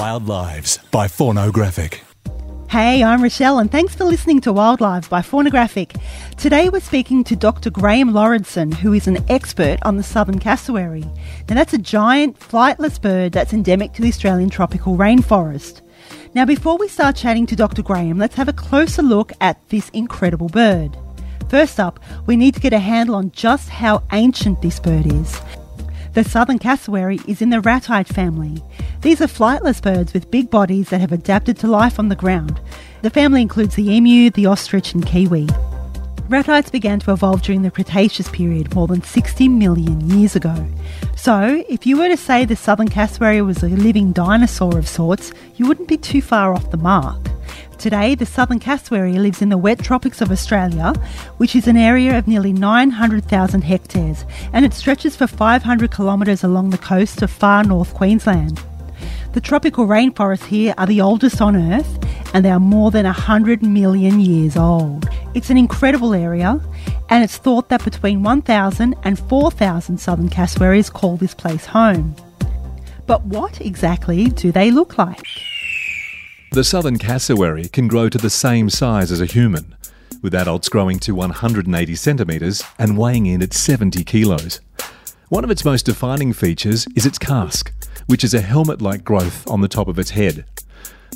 Wild Lives by Faunographic. Hey, I'm Rochelle and thanks for listening to Wild Lives by Faunographic. Today we're speaking to Dr. Graham Laurenson, who is an expert on the southern cassowary. Now that's a giant flightless bird that's endemic to the Australian tropical rainforest. Now before we start chatting to Dr. Graham, let's have a closer look at this incredible bird. First up, we need to get a handle on just how ancient this bird is. The southern cassowary is in the ratite family. These are flightless birds with big bodies that have adapted to life on the ground. The family includes the emu, the ostrich and kiwi. Ratites began to evolve during the Cretaceous period more than 60 million years ago. So, if you were to say the southern cassowary was a living dinosaur of sorts, you wouldn't be too far off the mark. Today, the southern cassowary lives in the wet tropics of Australia, which is an area of nearly 900,000 hectares, and it stretches for 500 kilometres along the coast of far north Queensland. The tropical rainforests here are the oldest on Earth, and they are more than 100 million years old. It's an incredible area, and it's thought that between 1,000 and 4,000 southern cassowaries call this place home. But what exactly do they look like? The southern cassowary can grow to the same size as a human, with adults growing to 180 centimetres and weighing in at 70 kilos. One of its most defining features is its casque, which is a helmet-like growth on the top of its head.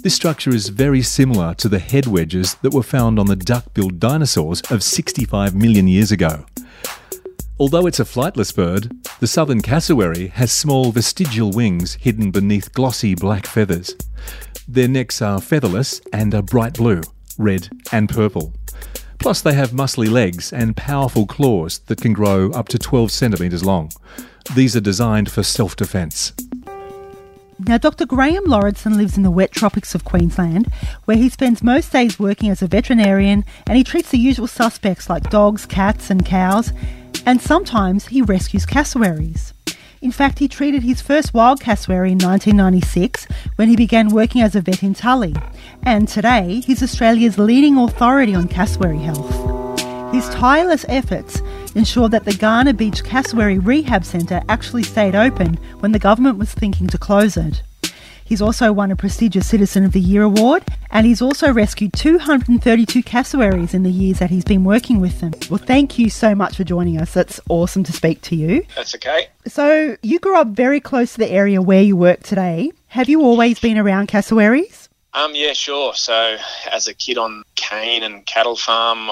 This structure is very similar to the head wedges that were found on the duck-billed dinosaurs of 65 million years ago. Although it's a flightless bird, the southern cassowary has small vestigial wings hidden beneath glossy black feathers. Their necks are featherless and are bright blue, red and purple. Plus they have muscly legs and powerful claws that can grow up to 12 centimetres long. These are designed for self-defence. Now Dr. Graham Laurenson lives in the wet tropics of Queensland, where he spends most days working as a veterinarian, and he treats the usual suspects like dogs, cats and cows, and sometimes he rescues cassowaries. In fact, he treated his first wild cassowary in 1996 when he began working as a vet in Tully. And today, he's Australia's leading authority on cassowary health. His tireless efforts ensured that the Garner Beach Cassowary Rehab Centre actually stayed open when the government was thinking to close it. He's also won a prestigious Citizen of the Year award, and he's also rescued 232 cassowaries in the years that he's been working with them. Well, thank you so much for joining us. That's awesome to speak to you. That's okay. So you grew up very close to the area where you work today. Have you always been around cassowaries? Yeah, sure. So as a kid on cane and cattle farm,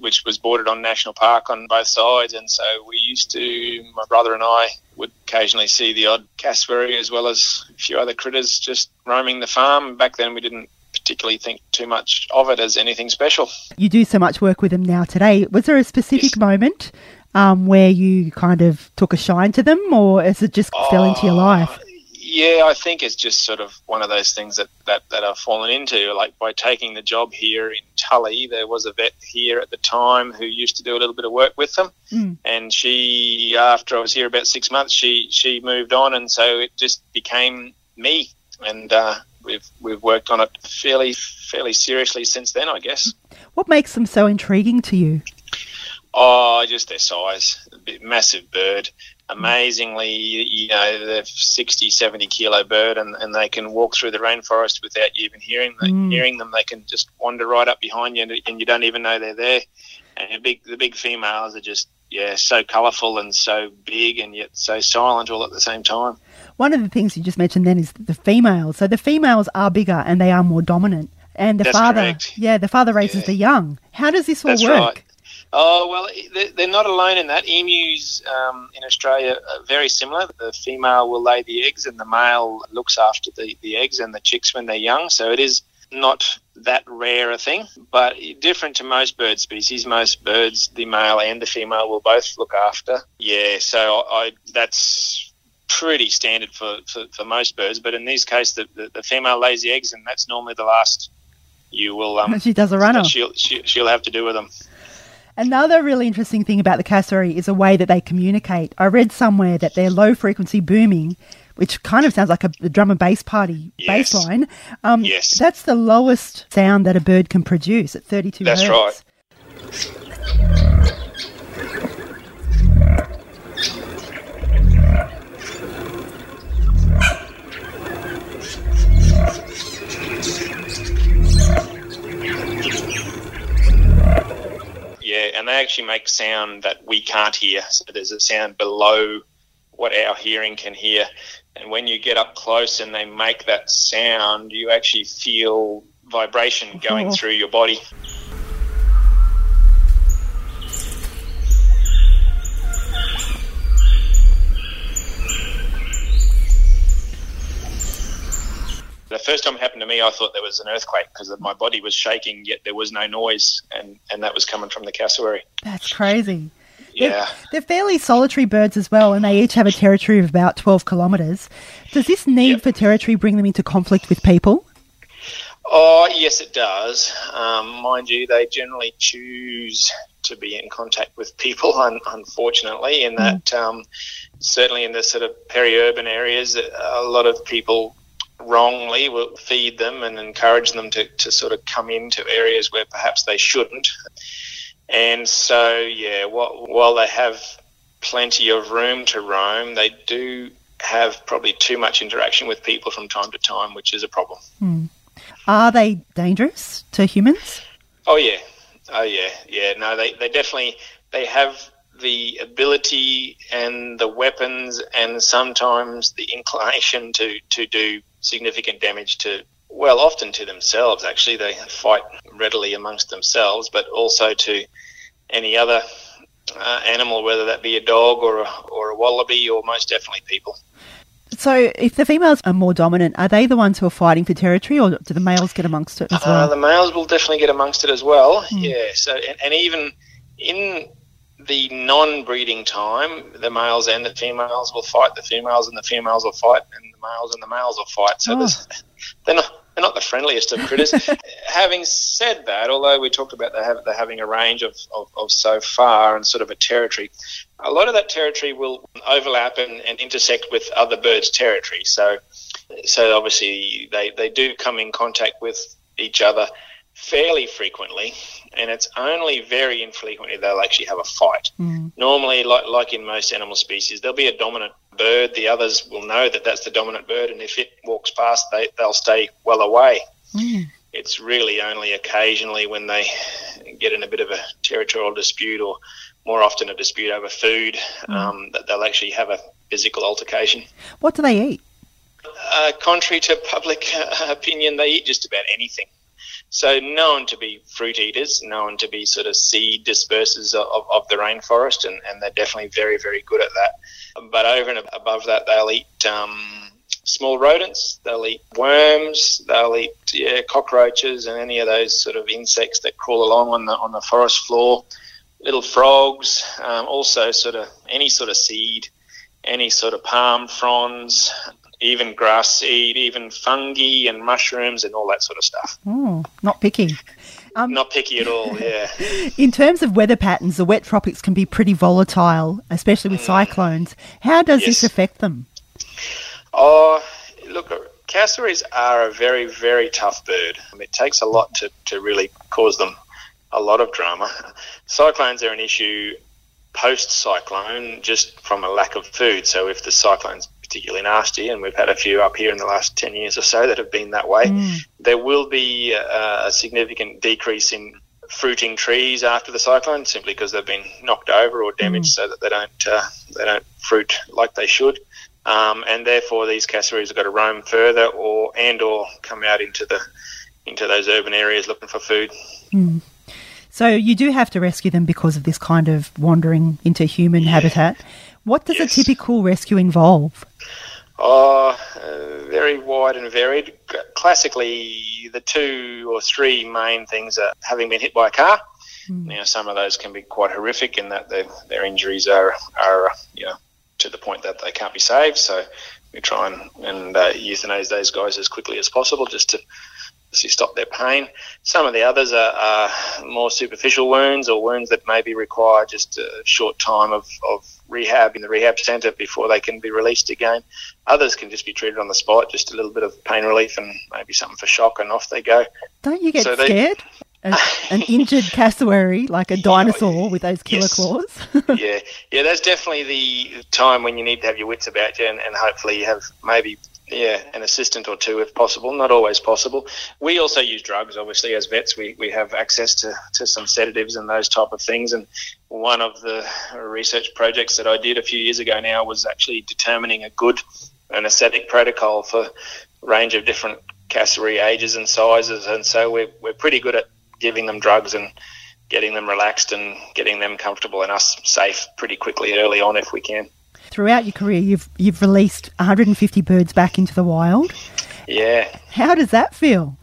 which was bordered on National Park on both sides, and so we used to, my brother and I would occasionally see the odd cassowary as well as a few other critters just roaming the farm. Back then we didn't particularly think too much of it as anything special. You do so much work with them now today. Was there a specific moment where you kind of took a shine to them, or is it just fell into your life? Yeah, I think it's just sort of one of those things that I've fallen into. Like by taking the job here in Tully, there was a vet here at the time who used to do a little bit of work with them. Mm. And she, after I was here about 6 months, she moved on, and so it just became me. And we've worked on it fairly seriously since then, I guess. What makes them so intriguing to you? Oh, just their size. A bit massive bird. Amazingly, you know, they're 60, 70-kilo bird, and they can walk through the rainforest without you even hearing them. They can just wander right up behind you, and you don't even know they're there. And the big females are just, so colourful and so big and yet so silent all at the same time. One of the things you just mentioned then is the females. So the females are bigger and they are more dominant. And the father raises the young. How does this all work? Right. Oh, well, they're not alone in that. Emus in Australia are very similar. The female will lay the eggs and the male looks after the eggs and the chicks when they're young. So it is not that rare a thing, but different to most bird species. Most birds, the male and the female will both look after. Yeah, so that's pretty standard for most birds. But in this case, the female lays the eggs, and that's normally the last you will... she does a runner. She'll have to do with them. Another really interesting thing about the cassowary is a way that they communicate. I read somewhere that their low-frequency booming, which kind of sounds like a drum and bass party bass line, that's the lowest sound that a bird can produce at 32 hertz. That's right. and they actually make sound that we can't hear. So there's a sound below what our hearing can hear. And when you get up close and they make that sound, you actually feel vibration going through your body. The first time it happened to me, I thought there was an earthquake because my body was shaking, yet there was no noise, and that was coming from the cassowary. That's crazy. Yeah. They're fairly solitary birds as well, and they each have a territory of about 12 kilometres. Does this need for territory bring them into conflict with people? Oh, yes, it does. Mind you, they generally choose to be in contact with people, unfortunately, in that certainly in the sort of peri-urban areas, a lot of people wrongly will feed them and encourage them to sort of come into areas where perhaps they shouldn't. And so, while they have plenty of room to roam, they do have probably too much interaction with people from time to time, which is a problem. Mm. Are they dangerous to humans? Oh, yeah. No, they definitely, they have the ability and the weapons and sometimes the inclination to do significant damage to, well, often to themselves, actually. They fight readily amongst themselves, but also to any other animal, whether that be a dog or a wallaby or most definitely people. So if the females are more dominant, are they the ones who are fighting for territory, or do the males get amongst it as well? The males will definitely get amongst it as well, So, and even in the non-breeding time, the males and the females will fight, the females and the females will fight, and the males will fight. So they're not the friendliest of critters. Having said that, although we talked about they're having a range of so far and sort of a territory, a lot of that territory will overlap and intersect with other birds' territory. So obviously they do come in contact with each other fairly frequently, and it's only very infrequently they'll actually have a fight. Normally, like in most animal species, there'll be a dominant bird. The others will know that that's the dominant bird, and if it walks past, they'll stay well away. It's really only occasionally when they get in a bit of a territorial dispute, or more often a dispute over food, that they'll actually have a physical altercation. What do they eat? Contrary to public opinion, they eat just about anything. So known to be fruit eaters, known to be sort of seed dispersers of the rainforest, and they're definitely very, very good at that. But over and above that, they'll eat small rodents, they'll eat worms, they'll eat cockroaches and any of those sort of insects that crawl along on the forest floor, little frogs, also sort of any sort of seed, any sort of palm fronds, even grass seed, even fungi and mushrooms and all that sort of stuff. Not picky. Not picky at all, yeah. In terms of weather patterns, the wet tropics can be pretty volatile, especially with cyclones. How does this affect them? Oh, look, cassowaries are a very, very tough bird. It takes a lot to really cause them a lot of drama. Cyclones are an issue post-cyclone just from a lack of food. So if the cyclone's particularly nasty, and we've had a few up here in the last 10 years or so that have been that way, there will be a significant decrease in fruiting trees after the cyclone, simply because they've been knocked over or damaged so that they don't fruit like they should, and therefore these cassowaries have got to roam further or come out into those urban areas looking for food. So you do have to rescue them because of this kind of wandering into human habitat. What does a typical rescue involve? Very wide and varied. Classically, the two or three main things are having been hit by a car. Now, some of those can be quite horrific in that their injuries are to the point that they can't be saved. So we try and euthanize those guys as quickly as possible just to stop their pain. Some of the others are more superficial wounds, or wounds that maybe require just a short time of rehab in the rehab centre before they can be released again. Others can just be treated on the spot, just a little bit of pain relief and maybe something for shock, and off they go. Don't you get scared? An injured cassowary, like a dinosaur with those killer claws. That's definitely the time when you need to have your wits about you, and hopefully you have maybe Yeah, an assistant or two if possible, not always possible. We also use drugs, obviously, as vets. We have access to some sedatives and those type of things. And one of the research projects that I did a few years ago now was actually determining a good anaesthetic protocol for a range of different cassowary ages and sizes. And so we're pretty good at giving them drugs and getting them relaxed and getting them comfortable and us safe pretty quickly early on if we can. Throughout your career, you've released 150 birds back into the wild. Yeah. How does that feel?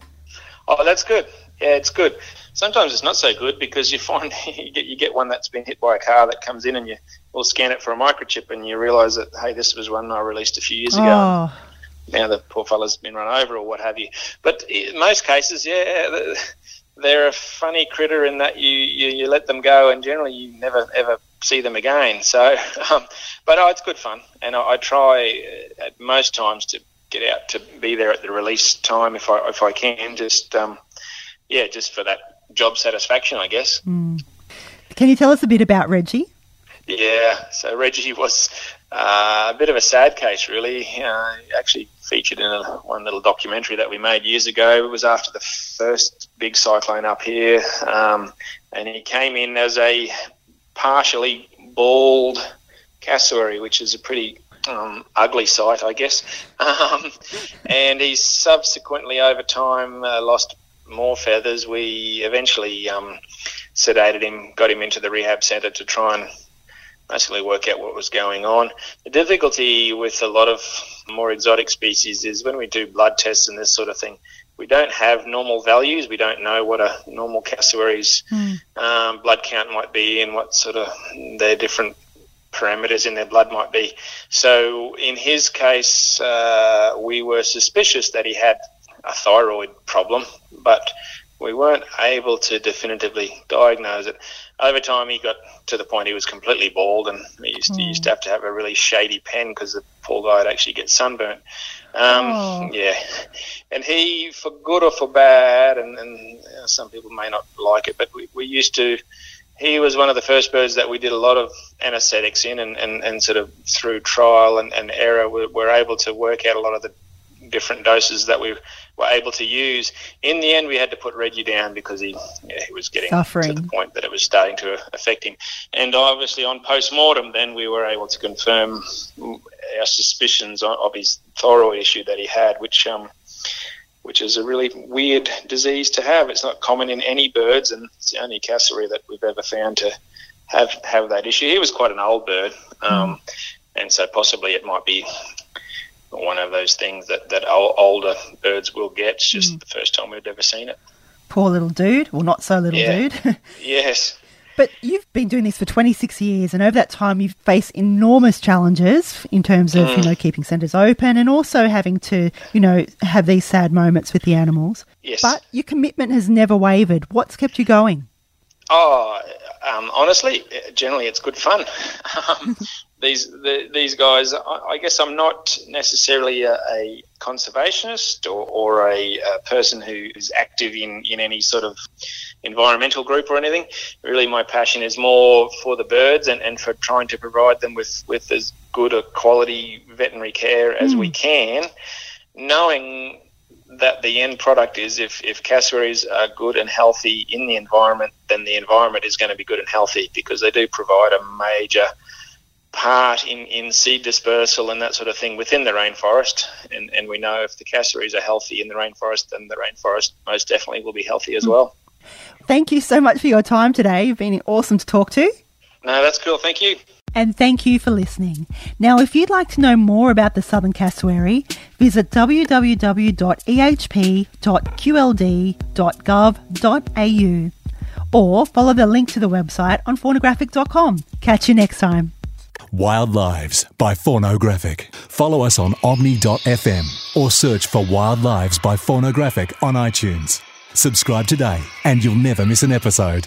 Oh, that's good. Yeah, it's good. Sometimes it's not so good because you find you get one that's been hit by a car that comes in and you will scan it for a microchip and you realise that, hey, this was one I released a few years ago. Now the poor fella's been run over or what have you. But in most cases, yeah, they're a funny critter in that you let them go and generally you never, ever see them again. So, but it's good fun, and I try at most times to get out to be there at the release time if I can. Just for that job satisfaction, I guess. Mm. Can you tell us a bit about Reggie? Yeah, so Reggie was a bit of a sad case, really. Actually featured in one little documentary that we made years ago. It was after the first big cyclone up here, and he came in as a partially bald cassowary, which is a pretty ugly sight, I guess. And he subsequently, over time, lost more feathers. We eventually sedated him, got him into the rehab centre to try and basically work out what was going on. The difficulty with a lot of more exotic species is when we do blood tests and this sort of thing, we don't have normal values. We don't know what a normal cassowary's blood count might be and what sort of their different parameters in their blood might be. So in his case, we were suspicious that he had a thyroid problem, but we weren't able to definitively diagnose it. Over time, he got to the point he was completely bald, and he used to have to have a really shady pen because the poor guy would actually get sunburnt. Yeah, and he, for good or for bad, and some people may not like it, but we used to. He was one of the first birds that we did a lot of anaesthetics in, and sort of through trial and error, we're able to work out a lot of the different doses that we were able to use. In the end, we had to put Reggie down because he was getting suffering to the point that it was starting to affect him. And obviously on post-mortem, then we were able to confirm our suspicions of his thyroid issue that he had, which is a really weird disease to have. It's not common in any birds, and it's the only cassowary that we've ever found to have that issue. He was quite an old bird, and so possibly it might be one of those things that older birds will get. It's just the first time we've ever seen it. Poor little dude. Well, not so little dude. Yes. But you've been doing this for 26 years, and over that time you've faced enormous challenges in terms of, keeping centres open and also having to, have these sad moments with the animals. Yes. But your commitment has never wavered. What's kept you going? Oh, honestly, generally it's good fun. These guys, I guess I'm not necessarily a conservationist or a person who is active in any sort of environmental group or anything. Really my passion is more for the birds and for trying to provide them with as good a quality veterinary care as we can, knowing that the end product is if cassowaries are good and healthy in the environment, then the environment is going to be good and healthy because they do provide a major part in seed dispersal and that sort of thing within the rainforest, and we know if the cassowaries are healthy in the rainforest, then the rainforest most definitely will be healthy as well. Thank you so much for your time today. You've been awesome to talk to. No, that's cool. Thank you. And thank you for listening. Now, if you'd like to know more about the Southern Cassowary, visit www.ehp.qld.gov.au or follow the link to the website on faunographic.com. Catch you next time. Wild Lives by Faunographic. Follow us on omni.fm or search for Wild Lives by Faunographic on iTunes. Subscribe today and you'll never miss an episode.